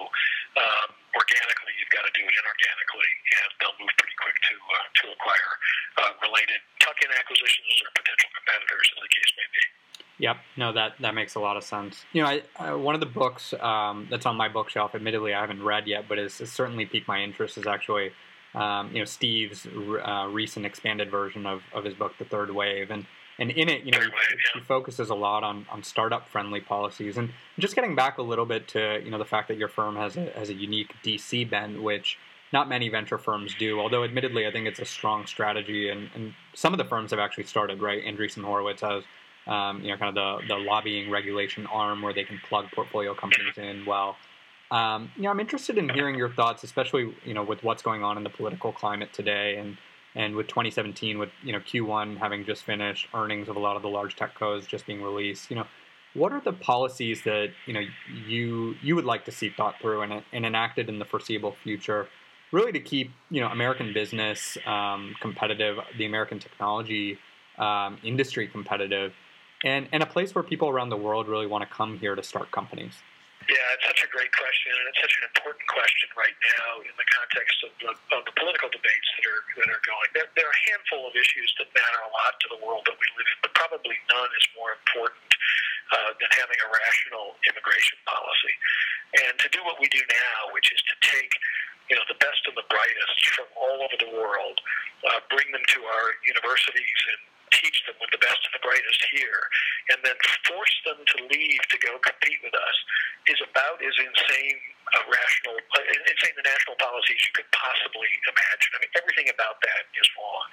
Um, organically, you've got to do it inorganically, and they'll move pretty quick to uh, to acquire uh, related tuck-in acquisitions or potential competitors, as the case may be. Yep. No, that, that makes a lot of sense. You know, I, I, one of the books um, that's on my bookshelf, admittedly I haven't read yet, but it's, it's certainly piqued my interest, is actually um, you know, Steve's uh, recent expanded version of, of his book, The Third Wave, and. And in it, you know, he, he focuses a lot on, on startup-friendly policies. And just getting back a little bit to, you know, the fact that your firm has a, has a unique D C bent, which not many venture firms do, although admittedly I think it's a strong strategy. And, and some of the firms have actually started, right? Andreessen Horowitz has, um, you know, kind of the, the lobbying regulation arm where they can plug portfolio companies in well. Um, you know, I'm interested in hearing your thoughts, especially, you know, with what's going on in the political climate today, and And with twenty seventeen, with, you know, Q one having just finished, earnings of a lot of the large tech co's just being released, you know, what are the policies that, you know, you you would like to see thought through and, and enacted in the foreseeable future, really to keep, you know, American business um, competitive, the American technology um, industry competitive, and, and a place where people around the world really want to come here to start companies? Yeah, it's such a great question, and it's such an important question right now in the context of the, of the political debates that are that are going. There, there are a handful of issues that matter a lot to the world that we live in, but probably none is more important uh, than having a rational immigration policy. And to do what we do now, which is to take, you know, the best and the brightest from all over the world, uh, bring them to our universities and teach them with the best and the brightest here, and then force them to leave to go compete with us is about as insane a rational, uh, insane the national policy as you could possibly imagine. I mean, everything about that is wrong.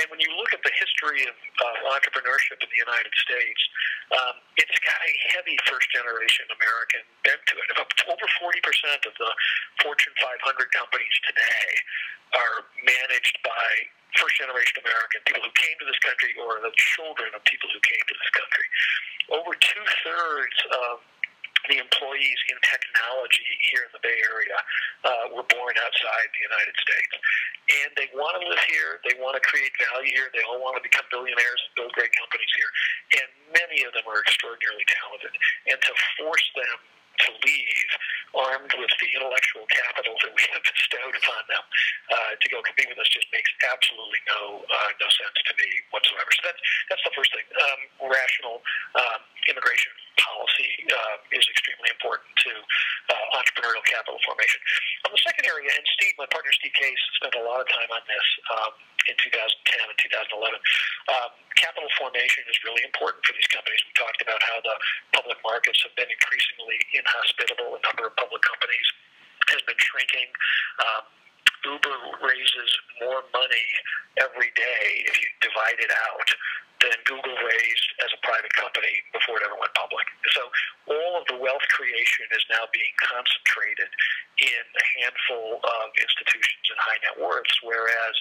And when you look at the history of uh, entrepreneurship in the United States, um, it's got a heavy first-generation American bent to it. About over forty percent of the Fortune five hundred companies today are managed by first-generation American, people who came to this country or the children of people who came to this country. Over two-thirds of the employees in technology here in the Bay Area uh, were born outside the United States. And they want to live here. They want to create value here. They all want to become billionaires and build great companies here. And many of them are extraordinarily talented. And to force them to leave armed with the intellectual capital that we have bestowed upon them uh, to go compete with us just makes absolutely no uh, no sense to me whatsoever. So that's, that's the first thing. Um, rational um, immigration policy uh, is extremely important to uh, entrepreneurial capital formation. On the second area, and Steve, my partner Steve Case, spent a lot of time on this um, in two thousand ten and two thousand eleven. Um, capital formation is really important for these companies. We talked about how the public markets have been increasingly inhospitable. A number of public companies has been shrinking. Um, Uber raises more money every day if you divide it out than Google raised as a private company before it ever went public. So all of the wealth creation is now being concentrated in a handful of institutions and high net worths, whereas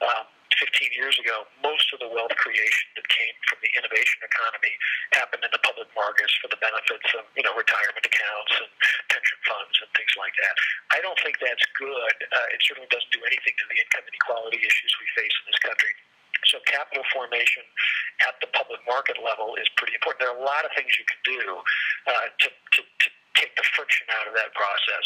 um, fifteen years ago, most of the wealth creation that came from the innovation economy happened in the public markets for the benefits of, you know, retirement accounts and pension funds and things like that. I don't think that's good. Uh, it certainly doesn't do anything to the income inequality issues we face in this country. So capital formation at the public market level is pretty important. There are a lot of things you can do uh, to, to, to take the friction out of that process.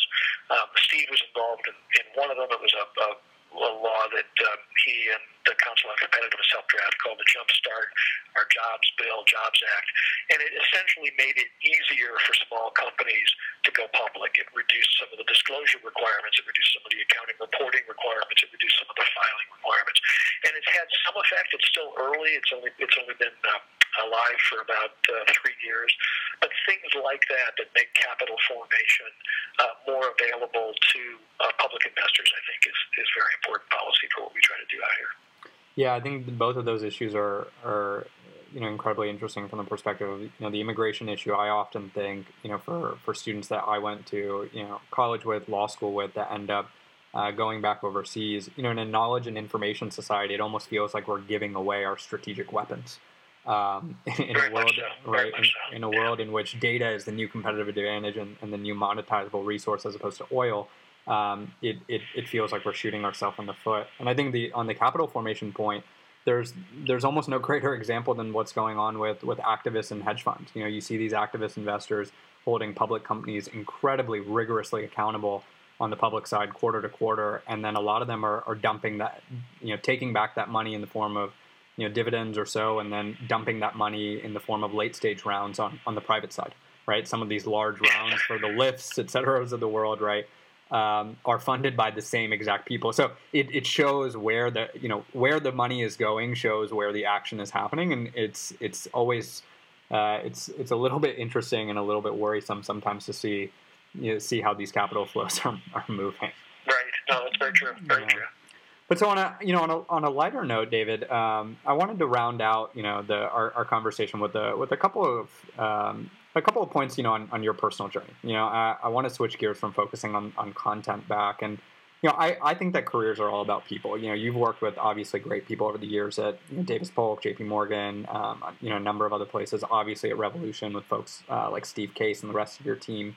Um, Steve was involved in, in one of them. It was a, a, a law that um, he and the Council on Competitiveness helped draft called the Jumpstart Our Jobs Bill, Jobs Act. And it essentially made it easier for small companies to go public. It reduced some of the disclosure requirements. It reduced some of the accounting reporting requirements. It reduced some of the filing requirements. And it's had some effect. It's still early. It's only it's only been uh, alive for about uh, three years. But things like that that make capital formation uh, more available to uh, public investors, I think, is, is very important policy for what we try to do out here. Yeah, I think both of those issues are, are, you know, incredibly interesting from the perspective of, you know, the immigration issue. I often think, you know, for, for students that I went to, you know, college with, law school with, that end up uh, going back overseas, you know, in a knowledge and information society, it almost feels like we're giving away our strategic weapons um, in a world, right? In, in a world in which data is the new competitive advantage and, and the new monetizable resource as opposed to oil. Um, it, it, it feels like we're shooting ourselves in the foot. And I think the on the capital formation point, there's there's almost no greater example than what's going on with, with activists and hedge funds. You know, you see these activist investors holding public companies incredibly rigorously accountable on the public side quarter to quarter, and then a lot of them are, are dumping that, you know, taking back that money in the form of, you know, dividends or so, and then dumping that money in the form of late-stage rounds on, on the private side, right? Some of these large rounds for the Lyfts, et cetera, of the world, right? Um, are funded by the same exact people. So it, it shows where the, you know, where the money is going shows where the action is happening. And it's, it's always, uh, it's, it's a little bit interesting and a little bit worrisome sometimes to see, you know, see how these capital flows are, are moving. Right. No, that's very true. Very yeah. true. But so on a, you know, on a, on a lighter note, David, um, I wanted to round out, you know, the, our, our conversation with a, with a couple of, um, A couple of points, you know, on, on your personal journey. You know, I, I want to switch gears from focusing on, on content back. And, you know, I, I think that careers are all about people. You know, you've worked with obviously great people over the years at, you know, Davis Polk, J P Morgan, um, you know, a number of other places, obviously at Revolution with folks uh, like Steve Case and the rest of your team.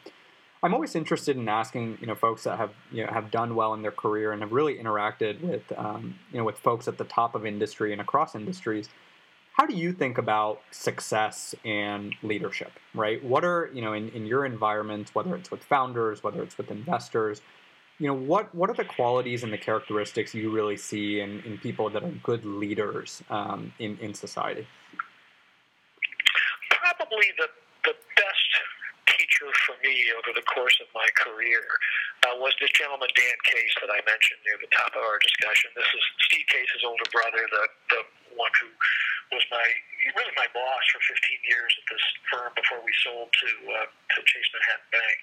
I'm always interested in asking, you know, folks that have, you know, have done well in their career and have really interacted with, um, you know, with folks at the top of industry and across industries. How do you think about success and leadership, right? What are, you know, in, in your environment, whether it's with founders, whether it's with investors, you know, what, what are the qualities and the characteristics you really see in, in people that are good leaders um, in, in society? Probably the, the best teacher for me over the course of my career uh, was this gentleman, Dan Case, that I mentioned near the top of our discussion. This is Steve Case's older brother, the, the one who was my really my boss for fifteen years at this firm before we sold to uh, to Chase Manhattan Bank,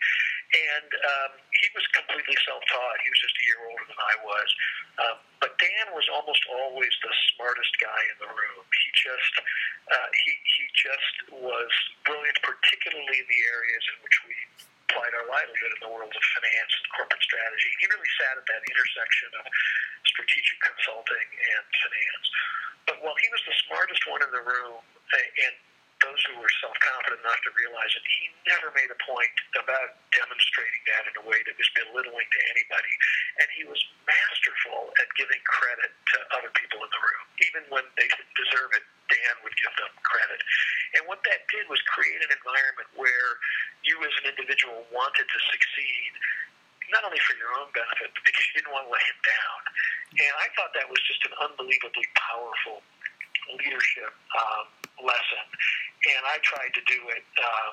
and um, he was completely self-taught. He was just a year older than I was, um, but Dan was almost always the smartest guy in the room. He just uh, he he just was brilliant, particularly in the areas in which we applied our livelihood in the world of finance and corporate strategy. He really sat at that intersection of strategic consulting and finance. But while he was the smartest one in the room, and those who were self-confident enough to realize it, he never made a point about demonstrating that in a way that was belittling to anybody. And he was masterful at giving credit to other people in the room. Even when they didn't deserve it, Dan would give them credit. And what that did was create an environment where you as an individual wanted to succeed, not only for your own benefit, but because you didn't want to let him down. And I thought that was just an unbelievably powerful leadership um, lesson. And I tried to do it um,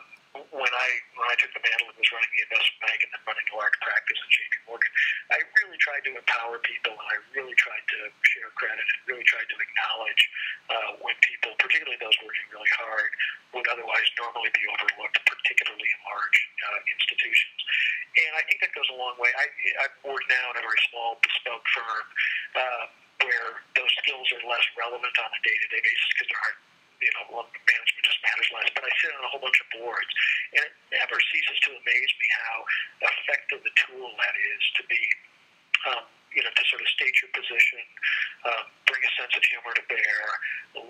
when I when when I took the mantle and was running the investment bank and then running a large practice at J P Morgan, I really tried to empower people, and I really tried to share credit and really tried to acknowledge uh, when people, particularly those working really hard, would otherwise normally be overlooked, particularly in large uh, institutions. And I think that goes a long way. I, I've worked now in a very small bespoke firm uh, where those skills are less relevant on a day-to-day basis because there aren't, you know, well, management just matters less. But I sit on a whole bunch of boards, and it never ceases to amaze me how effective the tool that is to be, um, you know, to sort of state your position, um, bring a sense of humor to bear,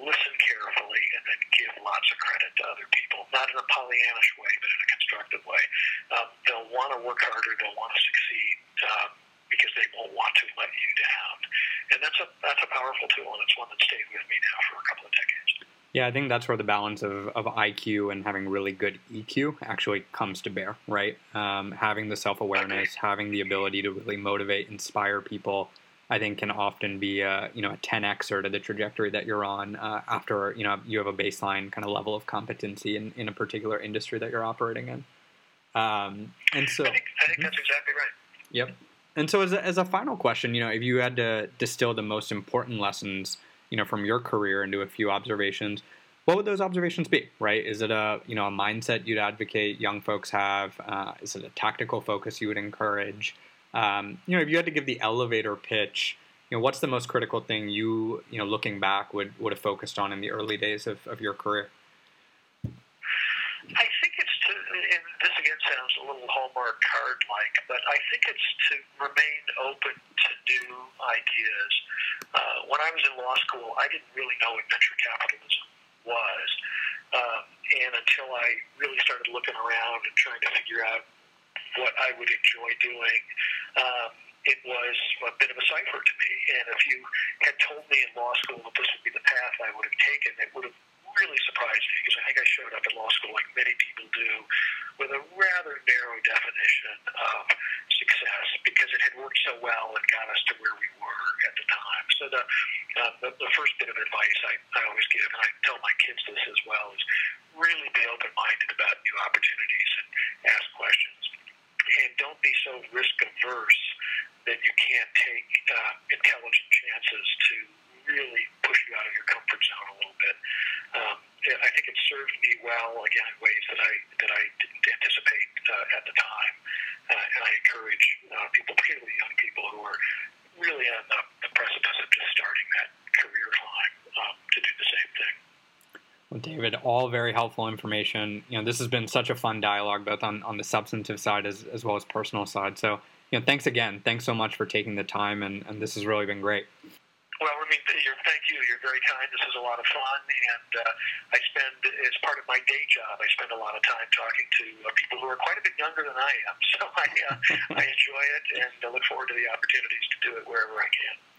listen carefully, and then give lots of credit to other people. Not in a Pollyannish way, but in a constructive way. Um, they'll want to work harder. They'll want to succeed um, because they won't want to let you down. And that's a that's a powerful tool, and it's one that stayed with me now for a couple of decades. Yeah, I think that's where the balance of, of I Q and having really good E Q actually comes to bear, right? Um, having the self-awareness, having the ability to really motivate, inspire people, I think can often be a, you know, a ten Xer to the trajectory that you're on uh, after, you know, you have a baseline kind of level of competency in, in a particular industry that you're operating in. Um, and so, I think, I think that's exactly right. Yep. And so as a, as a final question, you know, if you had to distill the most important lessons, you know, from your career into a few observations, what would those observations be, right? Is it a, you know, a mindset you'd advocate young folks have? Uh, is it a tactical focus you would encourage? Um, you know, if you had to give the elevator pitch, you know, what's the most critical thing you, you know, looking back would, would have focused on in the early days of, of your career? I think it's to, and this again sounds a little Hallmark card-like, but I think it's to remain open to new ideas. Uh, when I was in law school, I didn't really know what venture capitalism was. Um, and until I really started looking around and trying to figure out what I would enjoy doing, um, it was a bit of a cipher to me. And if you had told me in law school that this would be the path I would have taken, it would have really surprised me, because I think I showed up at law school, like many people do, with a rather narrow definition of success, because it had worked so well and got us to where we were at the time. So the uh, the, the first bit of advice I, I always give, and I tell my kids this as well, is really be open-minded about new opportunities and ask questions. And don't be so risk-averse that you can't take uh, intelligent chances to really push you out of your comfort zone a little bit. Um, I think it served me well, again, in ways that I that I didn't anticipate uh, at the time. Uh, and I encourage uh, people, particularly young people who are really on the, the precipice of just starting that career climb, um, to do the same thing. Well, David, all very helpful information. You know, this has been such a fun dialogue, both on, on the substantive side as, as well as personal side. So, you know, thanks again. Thanks so much for taking the time, and, and this has really been great. Well, I mean, thank you. You're very kind. This is a lot of fun, and uh, I spend, as part of my day job, I spend a lot of time talking to uh, people who are quite a bit younger than I am, so I, uh, I enjoy it, and I look forward to the opportunities to do it wherever I can.